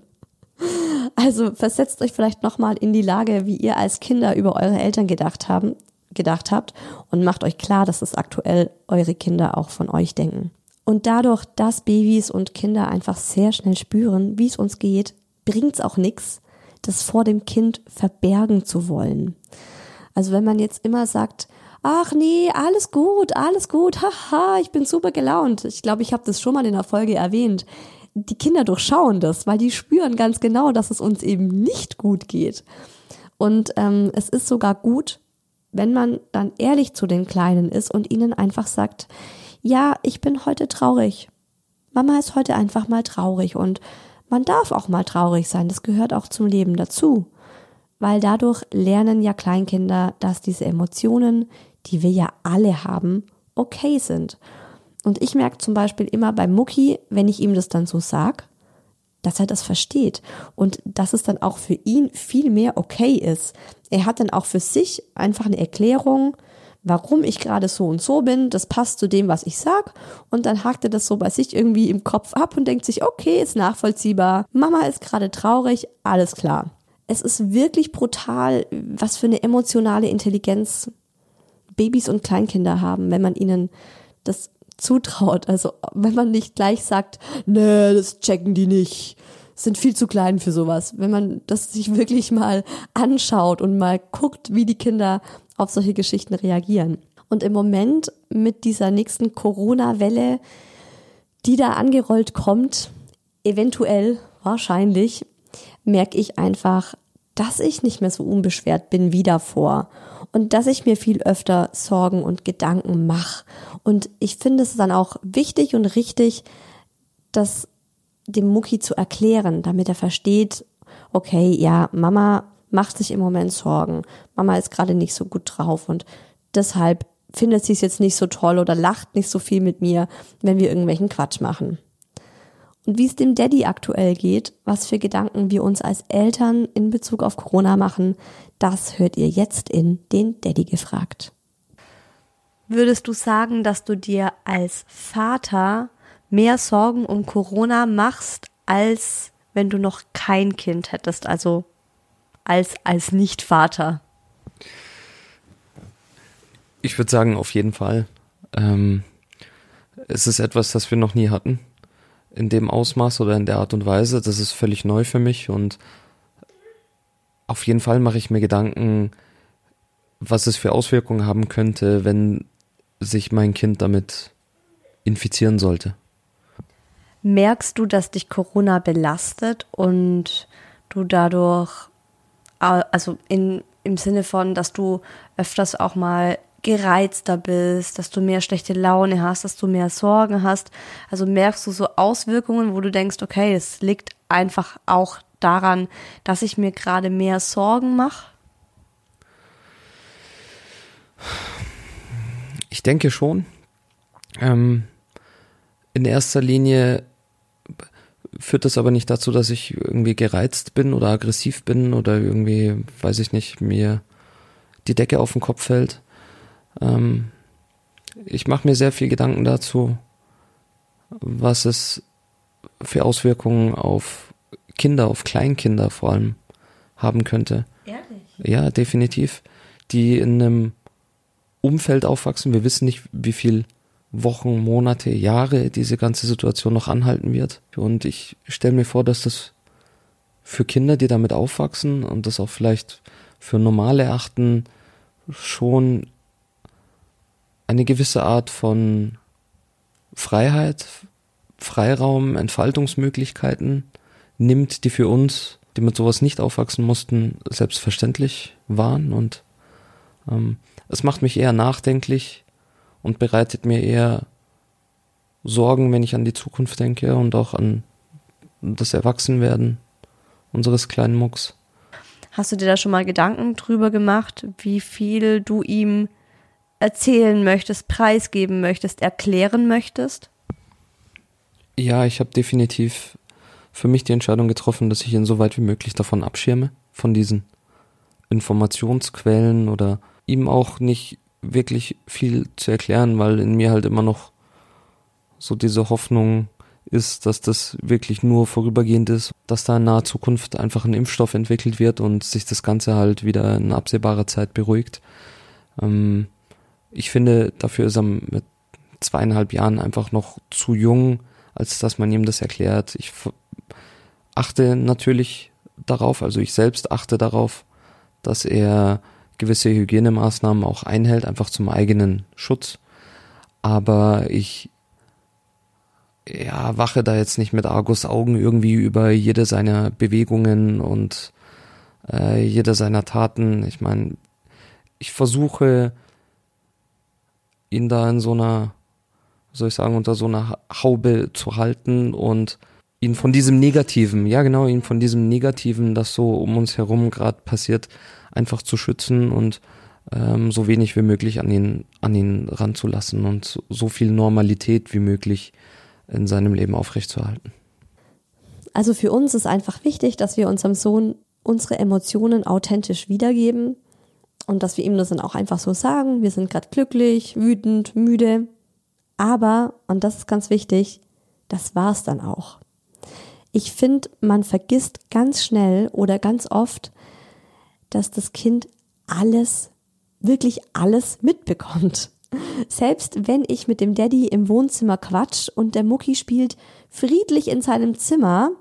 Also versetzt euch vielleicht nochmal in die Lage, wie ihr als Kinder über eure Eltern gedacht habt und macht euch klar, dass das aktuell eure Kinder auch von euch denken. Und dadurch, dass Babys und Kinder einfach sehr schnell spüren, wie es uns geht, bringt's auch nichts, das vor dem Kind verbergen zu wollen. Also wenn man jetzt immer sagt, ach nee, alles gut, haha, ich bin super gelaunt. Ich glaube, ich habe das schon mal in der Folge erwähnt. Die Kinder durchschauen das, weil die spüren ganz genau, dass es uns eben nicht gut geht. Und es ist sogar gut, wenn man dann ehrlich zu den Kleinen ist und ihnen einfach sagt, ja, ich bin heute traurig. Mama ist heute einfach mal traurig und man darf auch mal traurig sein, das gehört auch zum Leben dazu. Weil dadurch lernen ja Kleinkinder, dass diese Emotionen, die wir ja alle haben, okay sind. Und ich merke zum Beispiel immer bei Mucki, wenn ich ihm das dann so sage, dass er das versteht und dass es dann auch für ihn viel mehr okay ist. Er hat dann auch für sich einfach eine Erklärung, warum ich gerade so und so bin, das passt zu dem, was ich sag. Und dann hakt er das so bei sich irgendwie im Kopf ab und denkt sich, okay, ist nachvollziehbar. Mama ist gerade traurig, alles klar. Es ist wirklich brutal, was für eine emotionale Intelligenz Babys und Kleinkinder haben, wenn man ihnen das zutraut. Also wenn man nicht gleich sagt, nee, das checken die nicht, sind viel zu klein für sowas. Wenn man das sich wirklich mal anschaut und mal guckt, wie die Kinder auf solche Geschichten reagieren. Und im Moment mit dieser nächsten Corona-Welle, die da angerollt kommt, eventuell, wahrscheinlich, merke ich einfach, dass ich nicht mehr so unbeschwert bin wie davor und dass ich mir viel öfter Sorgen und Gedanken mache. Und ich finde es dann auch wichtig und richtig, das dem Mucki zu erklären, damit er versteht, okay, ja, Mama macht sich im Moment Sorgen. Mama ist gerade nicht so gut drauf und deshalb findet sie es jetzt nicht so toll oder lacht nicht so viel mit mir, wenn wir irgendwelchen Quatsch machen. Und wie es dem Daddy aktuell geht, was für Gedanken wir uns als Eltern in Bezug auf Corona machen, das hört ihr jetzt in den Daddy gefragt. Würdest du sagen, dass du dir als Vater mehr Sorgen um Corona machst, als wenn du noch kein Kind hättest, also als Nicht-Vater? Ich würde sagen, auf jeden Fall. Es ist etwas, das wir noch nie hatten, in dem Ausmaß oder in der Art und Weise. Das ist völlig neu für mich und auf jeden Fall mache ich mir Gedanken, was es für Auswirkungen haben könnte, wenn sich mein Kind damit infizieren sollte. Merkst du, dass dich Corona belastet und du dadurch, also im Sinne von, dass du öfters auch mal gereizter bist, dass du mehr schlechte Laune hast, dass du mehr Sorgen hast? Also merkst du so Auswirkungen, wo du denkst, okay, es liegt einfach auch daran, dass ich mir gerade mehr Sorgen mache? Ich denke schon. In erster Linie führt das aber nicht dazu, dass ich irgendwie gereizt bin oder aggressiv bin oder irgendwie, weiß ich nicht, mir die Decke auf den Kopf fällt. Ich mache mir sehr viel Gedanken dazu, was es für Auswirkungen auf Kinder, auf Kleinkinder vor allem haben könnte. Ehrlich? Ja, definitiv. Die in einem Umfeld aufwachsen. Wir wissen nicht, wie viel Wochen, Monate, Jahre diese ganze Situation noch anhalten wird. Und ich stelle mir vor, dass das für Kinder, die damit aufwachsen und das auch vielleicht für normal erachten, schon eine gewisse Art von Freiheit, Freiraum, Entfaltungsmöglichkeiten nimmt, die für uns, die mit sowas nicht aufwachsen mussten, selbstverständlich waren. Und es macht mich eher nachdenklich und bereitet mir eher Sorgen, wenn ich an die Zukunft denke und auch an das Erwachsenwerden unseres kleinen Mucks. Hast du dir da schon mal Gedanken drüber gemacht, wie viel du ihm erzählen möchtest, preisgeben möchtest, erklären möchtest? Ja, ich habe definitiv für mich die Entscheidung getroffen, dass ich ihn so weit wie möglich davon abschirme, von diesen Informationsquellen, oder ihm auch nicht wirklich viel zu erklären, weil in mir halt immer noch so diese Hoffnung ist, dass das wirklich nur vorübergehend ist, dass da in naher Zukunft einfach ein Impfstoff entwickelt wird und sich das Ganze halt wieder in absehbarer Zeit beruhigt. Ich finde, dafür ist er mit 2,5 Jahren einfach noch zu jung, als dass man ihm das erklärt. Ich achte natürlich darauf, also ich selbst achte darauf, dass er gewisse Hygienemaßnahmen auch einhält, einfach zum eigenen Schutz. Aber ich wache da jetzt nicht mit Argusaugen irgendwie über jede seiner Bewegungen und jede seiner Taten. Ich meine, ich versuche, ihn da in so einer soll ich sagen, unter so einer Haube zu halten und ihn von diesem Negativen, das so um uns herum gerade passiert, einfach zu schützen und so wenig wie möglich an ihn ranzulassen und so viel Normalität wie möglich in seinem Leben aufrechtzuerhalten. Also für uns ist einfach wichtig, dass wir unserem Sohn unsere Emotionen authentisch wiedergeben und dass wir ihm das dann auch einfach so sagen, wir sind gerade glücklich, wütend, müde, aber, und das ist ganz wichtig, das war's dann auch. Ich finde, man vergisst ganz schnell oder ganz oft, dass das Kind alles, wirklich alles mitbekommt. Selbst wenn ich mit dem Daddy im Wohnzimmer quatsch und der Mucki spielt friedlich in seinem Zimmer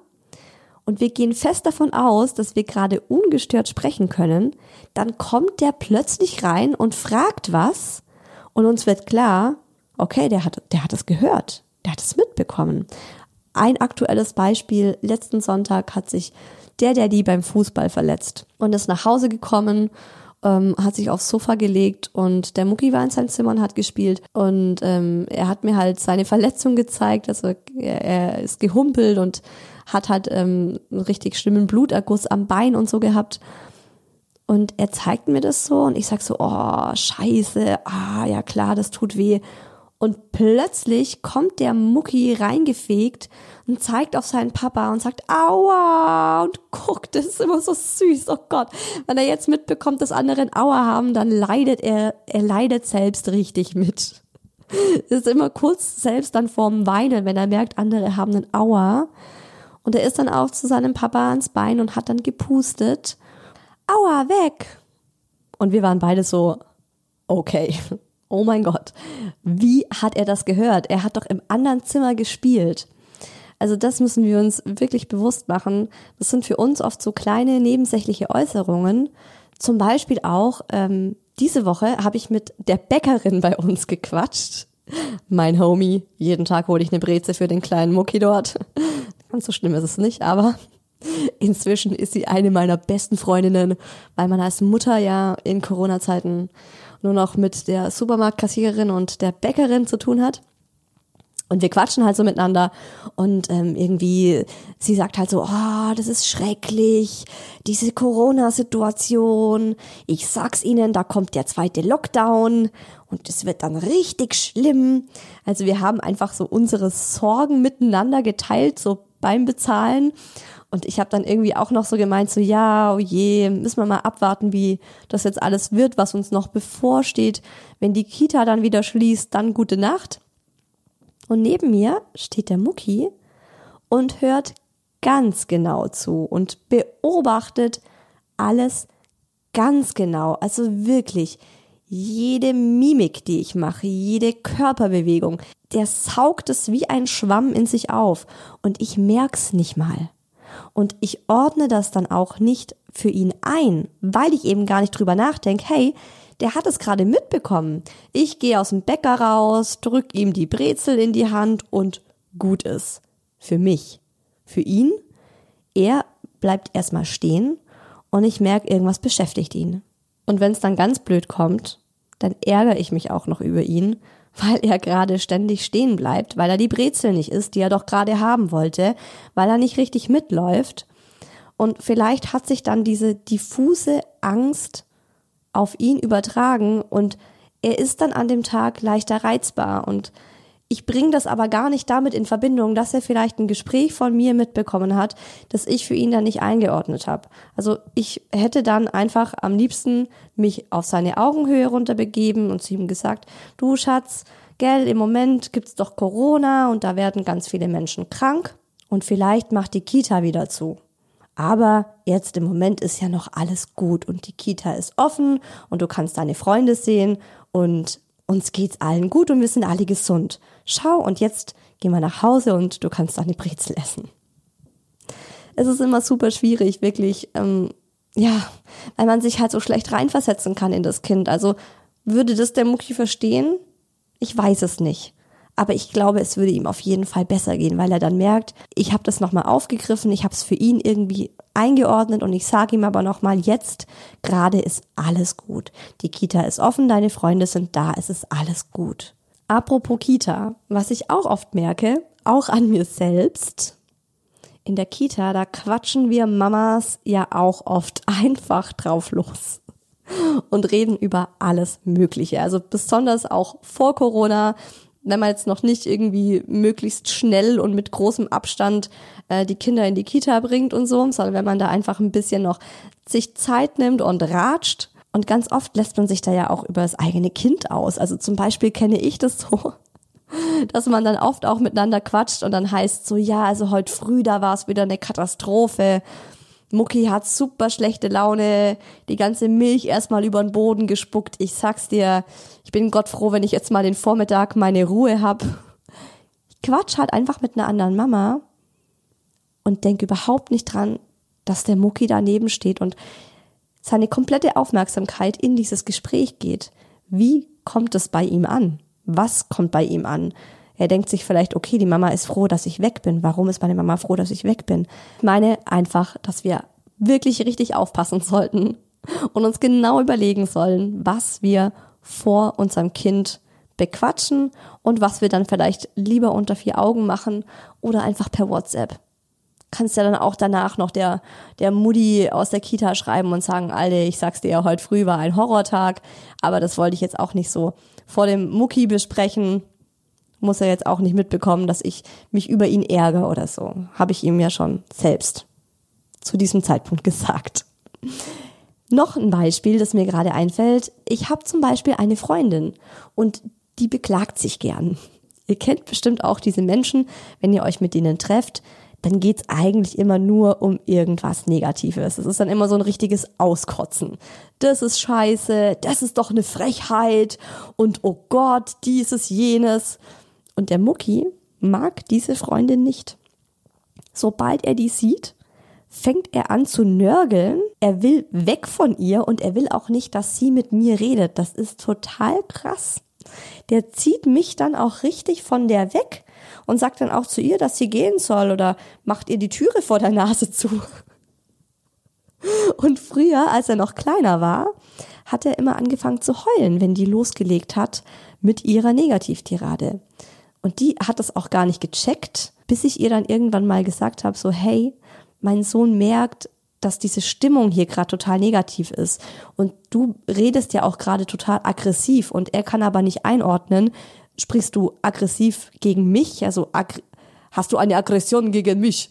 und wir gehen fest davon aus, dass wir gerade ungestört sprechen können, dann kommt der plötzlich rein und fragt was und uns wird klar, okay, der hat es gehört, der hat es mitbekommen. Ein aktuelles Beispiel, letzten Sonntag hat sich der Daddy beim Fußball verletzt und ist nach Hause gekommen, hat sich aufs Sofa gelegt und der Mucki war in seinem Zimmer und hat gespielt und er hat mir halt seine Verletzung gezeigt, also er ist gehumpelt und hat halt einen richtig schlimmen Bluterguss am Bein und so gehabt und er zeigt mir das so und ich sag so, oh scheiße, ah ja klar, das tut weh. Und plötzlich kommt der Mucki reingefegt und zeigt auf seinen Papa und sagt, aua, und guckt, das ist immer so süß, oh Gott. Wenn er jetzt mitbekommt, dass andere ein Aua haben, dann leidet er selbst richtig mit. Ist immer kurz selbst dann vorm Weinen, wenn er merkt, andere haben ein Aua. Und er ist dann auch zu seinem Papa ans Bein und hat dann gepustet, aua, weg. Und wir waren beide so, okay. Oh mein Gott, wie hat er das gehört? Er hat doch im anderen Zimmer gespielt. Also das müssen wir uns wirklich bewusst machen. Das sind für uns oft so kleine nebensächliche Äußerungen. Zum Beispiel auch, diese Woche habe ich mit der Bäckerin bei uns gequatscht. Mein Homie, jeden Tag hole ich eine Breze für den kleinen Mucki dort. Ganz so schlimm ist es nicht, aber inzwischen ist sie eine meiner besten Freundinnen, weil man als Mutter ja in Corona-Zeiten nur noch mit der Supermarktkassiererin und der Bäckerin zu tun hat. Und wir quatschen halt so miteinander und irgendwie, sie sagt halt so, oh, das ist schrecklich, diese Corona-Situation, ich sag's Ihnen, da kommt der zweite Lockdown und es wird dann richtig schlimm. Also wir haben einfach so unsere Sorgen miteinander geteilt, so beim Bezahlen. Und ich habe dann irgendwie auch noch so gemeint, so ja, oh je, müssen wir mal abwarten, wie das jetzt alles wird, was uns noch bevorsteht. Wenn die Kita dann wieder schließt, dann gute Nacht. Und neben mir steht der Mucki und hört ganz genau zu und beobachtet alles ganz genau. Also wirklich jede Mimik, die ich mache, jede Körperbewegung, der saugt es wie ein Schwamm in sich auf und ich merk's nicht mal. Und ich ordne das dann auch nicht für ihn ein, weil ich eben gar nicht drüber nachdenke, hey, der hat es gerade mitbekommen. Ich gehe aus dem Bäcker raus, drück ihm die Brezel in die Hand und gut ist. Für mich. Für ihn, er bleibt erstmal stehen und ich merke, irgendwas beschäftigt ihn. Und wenn es dann ganz blöd kommt, dann ärgere ich mich auch noch über ihn, weil er gerade ständig stehen bleibt, weil er die Brezel nicht isst, die er doch gerade haben wollte, weil er nicht richtig mitläuft. Und vielleicht hat sich dann diese diffuse Angst auf ihn übertragen und er ist dann an dem Tag leichter reizbar. Und ich bringe das aber gar nicht damit in Verbindung, dass er vielleicht ein Gespräch von mir mitbekommen hat, das ich für ihn dann nicht eingeordnet habe. Also ich hätte dann einfach am liebsten mich auf seine Augenhöhe runterbegeben und zu ihm gesagt, du Schatz, gell, im Moment gibt's doch Corona und da werden ganz viele Menschen krank und vielleicht macht die Kita wieder zu. Aber jetzt im Moment ist ja noch alles gut und die Kita ist offen und du kannst deine Freunde sehen und uns geht's allen gut und wir sind alle gesund. Schau, und jetzt gehen wir nach Hause und du kannst deine Brezel essen. Es ist immer super schwierig, wirklich, weil man sich halt so schlecht reinversetzen kann in das Kind. Also würde das der Mucki verstehen? Ich weiß es nicht. Aber ich glaube, es würde ihm auf jeden Fall besser gehen, weil er dann merkt, ich habe das nochmal aufgegriffen, ich habe es für ihn irgendwie eingeordnet und ich sage ihm aber nochmal, jetzt gerade ist alles gut. Die Kita ist offen, deine Freunde sind da, es ist alles gut. Apropos Kita, was ich auch oft merke, auch an mir selbst, in der Kita, da quatschen wir Mamas ja auch oft einfach drauf los und reden über alles Mögliche. Also besonders auch vor Corona, wenn man jetzt noch nicht irgendwie möglichst schnell und mit großem Abstand die Kinder in die Kita bringt und so, sondern wenn man da einfach ein bisschen noch sich Zeit nimmt und ratscht. Und ganz oft lässt man sich da ja auch über das eigene Kind aus. Also zum Beispiel kenne ich das so, dass man dann oft auch miteinander quatscht und dann heißt so, ja, also heute früh, da war es wieder eine Katastrophe. Mucki hat super schlechte Laune, die ganze Milch erstmal über den Boden gespuckt. Ich sag's dir, ich bin Gott froh, wenn ich jetzt mal den Vormittag meine Ruhe hab. Ich quatsch halt einfach mit einer anderen Mama und denk überhaupt nicht dran, dass der Mucki daneben steht und seine komplette Aufmerksamkeit in dieses Gespräch geht. Wie kommt es bei ihm an? Was kommt bei ihm an? Er denkt sich vielleicht, okay, die Mama ist froh, dass ich weg bin. Warum ist meine Mama froh, dass ich weg bin? Ich meine einfach, dass wir wirklich richtig aufpassen sollten und uns genau überlegen sollen, was wir vor unserem Kind bequatschen und was wir dann vielleicht lieber unter vier Augen machen oder einfach per WhatsApp. Kannst ja dann auch danach noch der Mutti aus der Kita schreiben und sagen, Alter, ich sag's dir ja, heute früh war ein Horrortag, aber das wollte ich jetzt auch nicht so vor dem Mucki besprechen. Muss er jetzt auch nicht mitbekommen, dass ich mich über ihn ärgere oder so. Habe ich ihm ja schon selbst zu diesem Zeitpunkt gesagt. Noch ein Beispiel, das mir gerade einfällt. Ich habe zum Beispiel eine Freundin und die beklagt sich gern. Ihr kennt bestimmt auch diese Menschen, wenn ihr euch mit denen trefft, dann geht's eigentlich immer nur um irgendwas Negatives. Es ist dann immer so ein richtiges Auskotzen. Das ist scheiße, das ist doch eine Frechheit und oh Gott, dieses, jenes. Und der Mucki mag diese Freundin nicht. Sobald er die sieht, fängt er an zu nörgeln. Er will weg von ihr und er will auch nicht, dass sie mit mir redet. Das ist total krass. Der zieht mich dann auch richtig von der weg und sagt dann auch zu ihr, dass sie gehen soll oder macht ihr die Türe vor der Nase zu. Und früher, als er noch kleiner war, hat er immer angefangen zu heulen, wenn die losgelegt hat mit ihrer Negativtirade. Und die hat das auch gar nicht gecheckt, bis ich ihr dann irgendwann mal gesagt habe, so hey, mein Sohn merkt, dass diese Stimmung hier gerade total negativ ist und du redest ja auch gerade total aggressiv und er kann aber nicht einordnen, sprichst du aggressiv gegen mich, also hast du eine Aggression gegen mich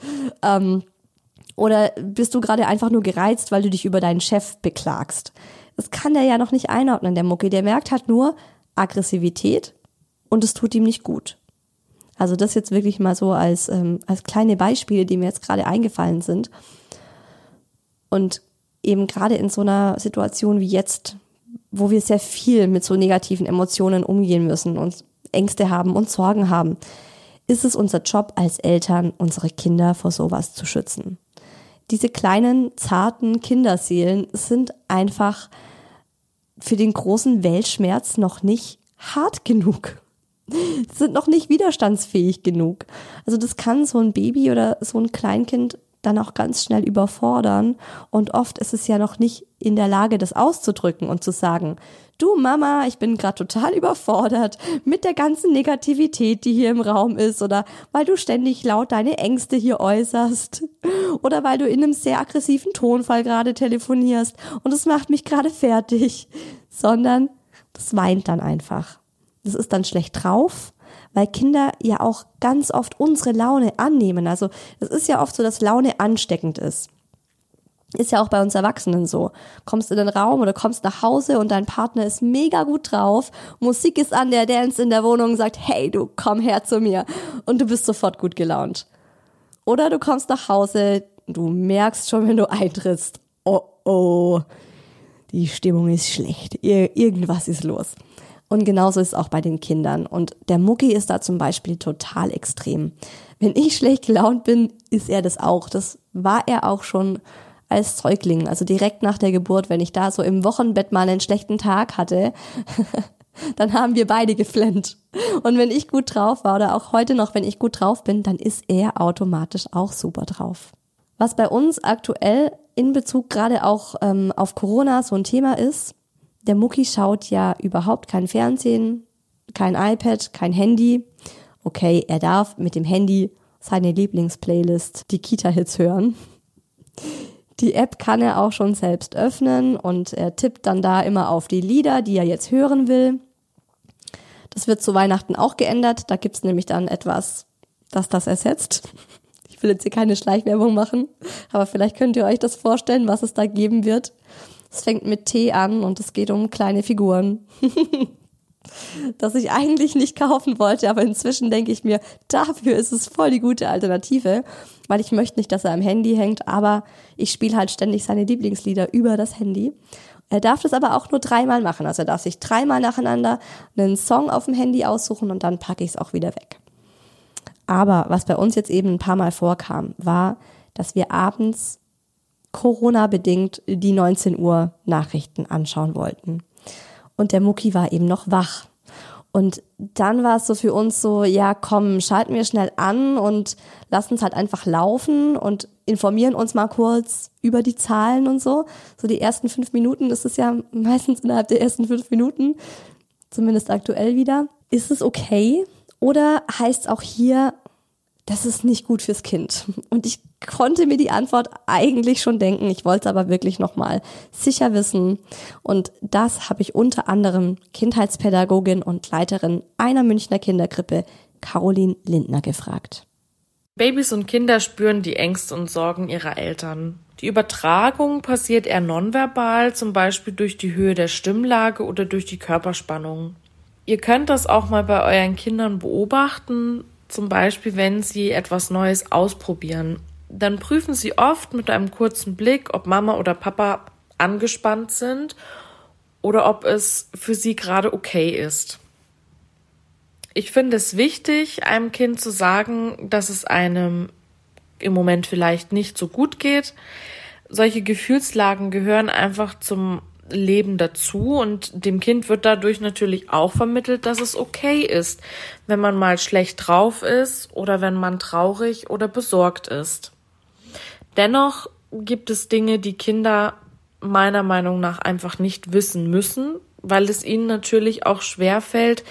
oder bist du gerade einfach nur gereizt, weil du dich über deinen Chef beklagst. Das kann der ja noch nicht einordnen, der Mucki, der merkt halt nur Aggressivität und es tut ihm nicht gut. Also das jetzt wirklich mal so als kleine Beispiele, die mir jetzt gerade eingefallen sind. Und eben gerade in so einer Situation wie jetzt, wo wir sehr viel mit so negativen Emotionen umgehen müssen und Ängste haben und Sorgen haben, ist es unser Job als Eltern, unsere Kinder vor sowas zu schützen. Diese kleinen, zarten Kinderseelen sind einfach für den großen Weltschmerz noch nicht hart genug, sind noch nicht widerstandsfähig genug. Also das kann so ein Baby oder so ein Kleinkind dann auch ganz schnell überfordern und oft ist es ja noch nicht in der Lage, das auszudrücken und zu sagen, du Mama, ich bin gerade total überfordert mit der ganzen Negativität, die hier im Raum ist oder weil du ständig laut deine Ängste hier äußerst oder weil du in einem sehr aggressiven Tonfall gerade telefonierst und es macht mich gerade fertig, sondern das weint dann einfach. Das ist dann schlecht drauf, weil Kinder ja auch ganz oft unsere Laune annehmen. Also es ist ja oft so, dass Laune ansteckend ist. Ist ja auch bei uns Erwachsenen so. Kommst in den Raum oder kommst nach Hause und dein Partner ist mega gut drauf, Musik ist an, der Dance in der Wohnung sagt, hey, du komm her zu mir und du bist sofort gut gelaunt. Oder du kommst nach Hause, du merkst schon, wenn du eintrittst, oh, die Stimmung ist schlecht, irgendwas ist los. Und genauso ist es auch bei den Kindern. Und der Mucki ist da zum Beispiel total extrem. Wenn ich schlecht gelaunt bin, ist er das auch. Das war er auch schon als Säugling. Also direkt nach der Geburt, wenn ich da so im Wochenbett mal einen schlechten Tag hatte, dann haben wir beide geflennt. Und wenn ich gut drauf war oder auch heute noch, wenn ich gut drauf bin, dann ist er automatisch auch super drauf. Was bei uns aktuell in Bezug gerade auch auf Corona so ein Thema ist, der Mucki schaut ja überhaupt kein Fernsehen, kein iPad, kein Handy. Okay, er darf mit dem Handy seine Lieblingsplaylist, die Kita-Hits, hören. Die App kann er auch schon selbst öffnen und er tippt dann da immer auf die Lieder, die er jetzt hören will. Das wird zu Weihnachten auch geändert. Da gibt's nämlich dann etwas, das das ersetzt. Ich will jetzt hier keine Schleichwerbung machen, aber vielleicht könnt ihr euch das vorstellen, was es da geben wird. Es fängt mit T an und es geht um kleine Figuren. Das ich eigentlich nicht kaufen wollte, aber inzwischen denke ich mir, dafür ist es voll die gute Alternative, weil ich möchte nicht, dass er am Handy hängt, aber ich spiele halt ständig seine Lieblingslieder über das Handy. Er darf das aber auch nur 3-mal machen, also er darf sich 3-mal nacheinander einen Song auf dem Handy aussuchen und dann packe ich es auch wieder weg. Aber was bei uns jetzt eben ein paar Mal vorkam, war, dass wir abends Corona-bedingt die 19 Uhr Nachrichten anschauen wollten. Und der Mucki war eben noch wach. Und dann war es so für uns so, ja komm, schalten wir schnell an und lassen es halt einfach laufen und informieren uns mal kurz über die Zahlen und so. So die ersten 5 Minuten, das ist ja meistens innerhalb der ersten 5 Minuten, zumindest aktuell wieder. Ist es okay? Oder heißt es auch hier, das ist nicht gut fürs Kind? Und ich konnte mir die Antwort eigentlich schon denken. Ich wollte es aber wirklich nochmal sicher wissen. Und das habe ich unter anderem Kindheitspädagogin und Leiterin einer Münchner Kinderkrippe, Karolin Lindner, gefragt. Babys und Kinder spüren die Ängste und Sorgen ihrer Eltern. Die Übertragung passiert eher nonverbal, zum Beispiel durch die Höhe der Stimmlage oder durch die Körperspannung. Ihr könnt das auch mal bei euren Kindern beobachten, zum Beispiel, wenn sie etwas Neues ausprobieren. Dann prüfen sie oft mit einem kurzen Blick, ob Mama oder Papa angespannt sind oder ob es für sie gerade okay ist. Ich finde es wichtig, einem Kind zu sagen, dass es einem im Moment vielleicht nicht so gut geht. Solche Gefühlslagen gehören einfach zum Leben dazu und dem Kind wird dadurch natürlich auch vermittelt, dass es okay ist, wenn man mal schlecht drauf ist oder wenn man traurig oder besorgt ist. Dennoch gibt es Dinge, die Kinder meiner Meinung nach einfach nicht wissen müssen, weil es ihnen natürlich auch schwerfällt,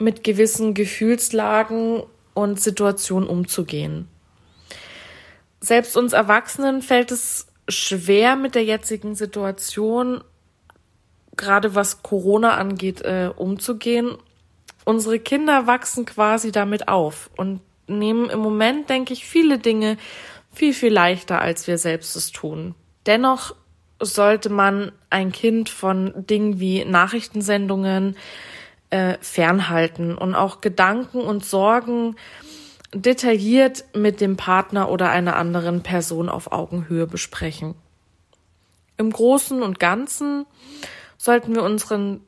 mit gewissen Gefühlslagen und Situationen umzugehen. Selbst uns Erwachsenen fällt es schwer, mit der jetzigen Situation, gerade was Corona angeht, umzugehen. Unsere Kinder wachsen quasi damit auf und nehmen im Moment, denke ich, viele Dinge viel, viel leichter, als wir selbst es tun. Dennoch sollte man ein Kind von Dingen wie Nachrichtensendungen fernhalten und auch Gedanken und Sorgen detailliert mit dem Partner oder einer anderen Person auf Augenhöhe besprechen. Im Großen und Ganzen sollten wir unseren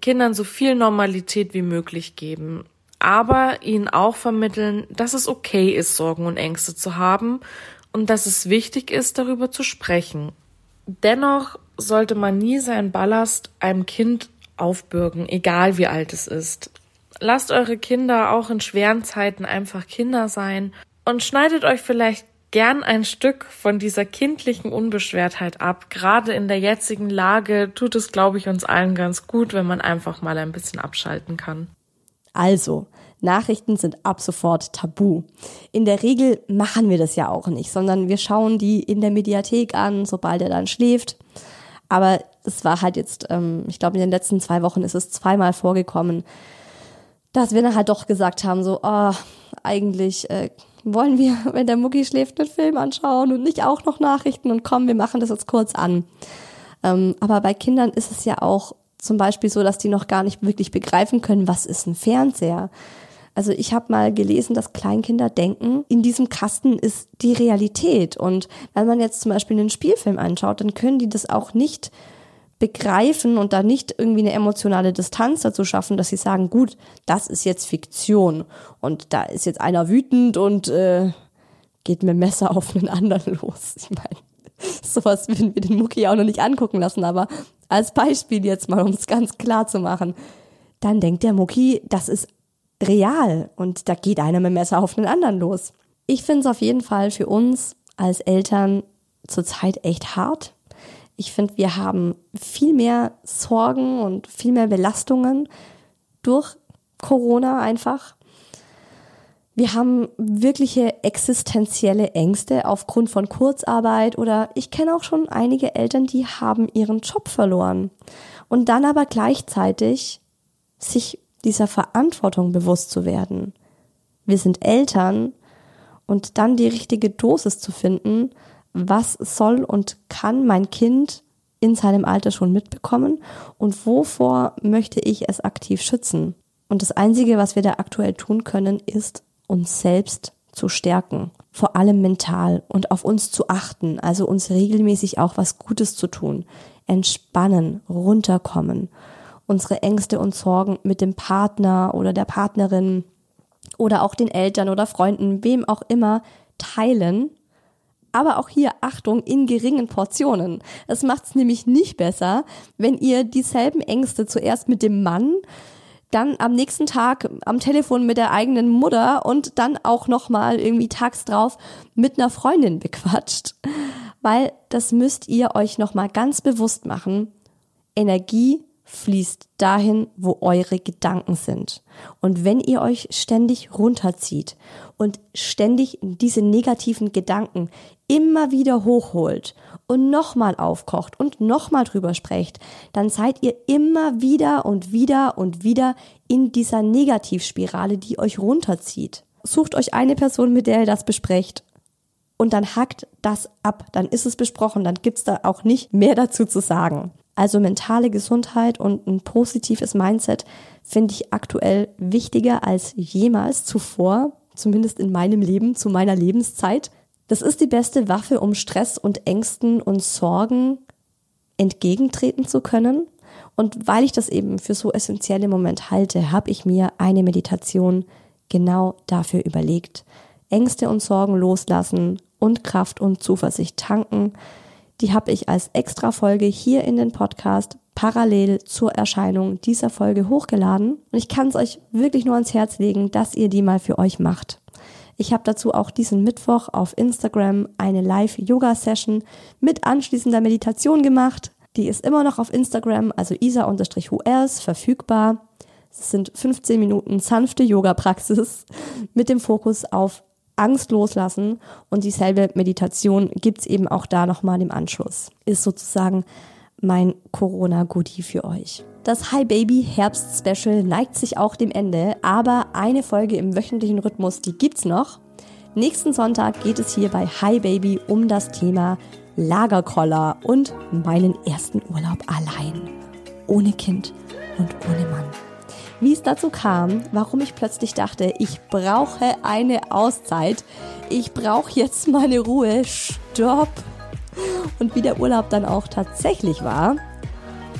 Kindern so viel Normalität wie möglich geben, aber ihnen auch vermitteln, dass es okay ist, Sorgen und Ängste zu haben und dass es wichtig ist, darüber zu sprechen. Dennoch sollte man nie seinen Ballast einem Kind aufbürgen, egal wie alt es ist. Lasst eure Kinder auch in schweren Zeiten einfach Kinder sein und schneidet euch vielleicht gern ein Stück von dieser kindlichen Unbeschwertheit ab. Gerade in der jetzigen Lage tut es, glaube ich, uns allen ganz gut, wenn man einfach mal ein bisschen abschalten kann. Also, Nachrichten sind ab sofort tabu. In der Regel machen wir das ja auch nicht, sondern wir schauen die in der Mediathek an, sobald er dann schläft. Aber es war halt jetzt, ich glaube, in den letzten 2 Wochen ist es 2-mal vorgekommen, dass wir dann halt doch gesagt haben, so, oh, eigentlich wollen wir, wenn der Mucki schläft, einen Film anschauen und nicht auch noch Nachrichten und komm, wir machen das jetzt kurz an. Aber bei Kindern ist es ja auch zum Beispiel so, dass die noch gar nicht wirklich begreifen können, was ist ein Fernseher. Also ich habe mal gelesen, dass Kleinkinder denken, in diesem Kasten ist die Realität. Und wenn man jetzt zum Beispiel einen Spielfilm anschaut, dann können die das auch nicht begreifen und da nicht irgendwie eine emotionale Distanz dazu schaffen, dass sie sagen, gut, das ist jetzt Fiktion und da ist jetzt einer wütend und geht mit dem Messer auf einen anderen los. Ich meine, sowas würden wir den Mucki auch noch nicht angucken lassen, aber als Beispiel jetzt mal, um es ganz klar zu machen, dann denkt der Mucki, das ist real und da geht einer mit dem Messer auf einen anderen los. Ich finde es auf jeden Fall für uns als Eltern zurzeit echt hart. Ich finde, wir haben viel mehr Sorgen und viel mehr Belastungen durch Corona einfach. Wir haben wirkliche existenzielle Ängste aufgrund von Kurzarbeit oder ich kenne auch schon einige Eltern, die haben ihren Job verloren und dann aber gleichzeitig sich dieser Verantwortung bewusst zu werden. Wir sind Eltern und dann die richtige Dosis zu finden, was soll und kann mein Kind in seinem Alter schon mitbekommen und wovor möchte ich es aktiv schützen. Und das Einzige, was wir da aktuell tun können, ist, uns selbst zu stärken, vor allem mental und auf uns zu achten, also uns regelmäßig auch was Gutes zu tun, entspannen, runterkommen, unsere Ängste und Sorgen mit dem Partner oder der Partnerin oder auch den Eltern oder Freunden, wem auch immer, teilen. Aber auch hier, Achtung, in geringen Portionen. Das macht es nämlich nicht besser, wenn ihr dieselben Ängste zuerst mit dem Mann, dann am nächsten Tag am Telefon mit der eigenen Mutter und dann auch nochmal irgendwie tags drauf mit einer Freundin bequatscht. Weil das müsst ihr euch nochmal ganz bewusst machen. Energie fließt dahin, wo eure Gedanken sind. Und wenn ihr euch ständig runterzieht und ständig diese negativen Gedanken immer wieder hochholt und nochmal aufkocht und nochmal drüber sprecht, dann seid ihr immer wieder und wieder und wieder in dieser Negativspirale, die euch runterzieht. Sucht euch eine Person, mit der ihr das besprecht und dann hackt das ab. Dann ist es besprochen, dann gibt's da auch nicht mehr dazu zu sagen. Also mentale Gesundheit und ein positives Mindset finde ich aktuell wichtiger als jemals zuvor, zumindest in meinem Leben, zu meiner Lebenszeit. Das ist die beste Waffe, um Stress und Ängsten und Sorgen entgegentreten zu können. Und weil ich das eben für so essentiell im Moment halte, habe ich mir eine Meditation genau dafür überlegt. Ängste und Sorgen loslassen und Kraft und Zuversicht tanken. Die habe ich als Extra-Folge hier in den Podcast parallel zur Erscheinung dieser Folge hochgeladen. Und ich kann es euch wirklich nur ans Herz legen, dass ihr die mal für euch macht. Ich habe dazu auch diesen Mittwoch auf Instagram eine Live-Yoga-Session mit anschließender Meditation gemacht. Die ist immer noch auf Instagram, also isa_whoels, verfügbar. Es sind 15 Minuten sanfte Yoga-Praxis mit dem Fokus auf Angst loslassen und dieselbe Meditation gibt's eben auch da nochmal im Anschluss. Ist sozusagen mein Corona-Goodie für euch. Das Hi Baby Herbst-Special neigt sich auch dem Ende, aber eine Folge im wöchentlichen Rhythmus, die gibt's noch. Nächsten Sonntag geht es hier bei Hi Baby um das Thema Lagerkoller und meinen ersten Urlaub allein. Ohne Kind und ohne Mann. Wie es dazu kam, warum ich plötzlich dachte, ich brauche eine Auszeit, ich brauche jetzt meine Ruhe, stopp! Und wie der Urlaub dann auch tatsächlich war,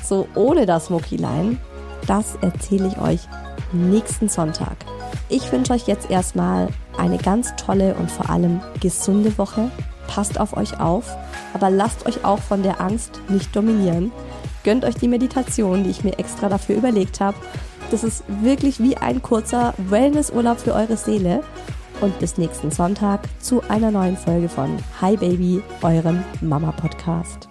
so ohne das Muckilein, das erzähle ich euch nächsten Sonntag. Ich wünsche euch jetzt erstmal eine ganz tolle und vor allem gesunde Woche. Passt auf euch auf, aber lasst euch auch von der Angst nicht dominieren. Gönnt euch die Meditation, die ich mir extra dafür überlegt habe. Das ist wirklich wie ein kurzer Wellnessurlaub für eure Seele. Und bis nächsten Sonntag zu einer neuen Folge von Hi Baby, eurem Mama-Podcast.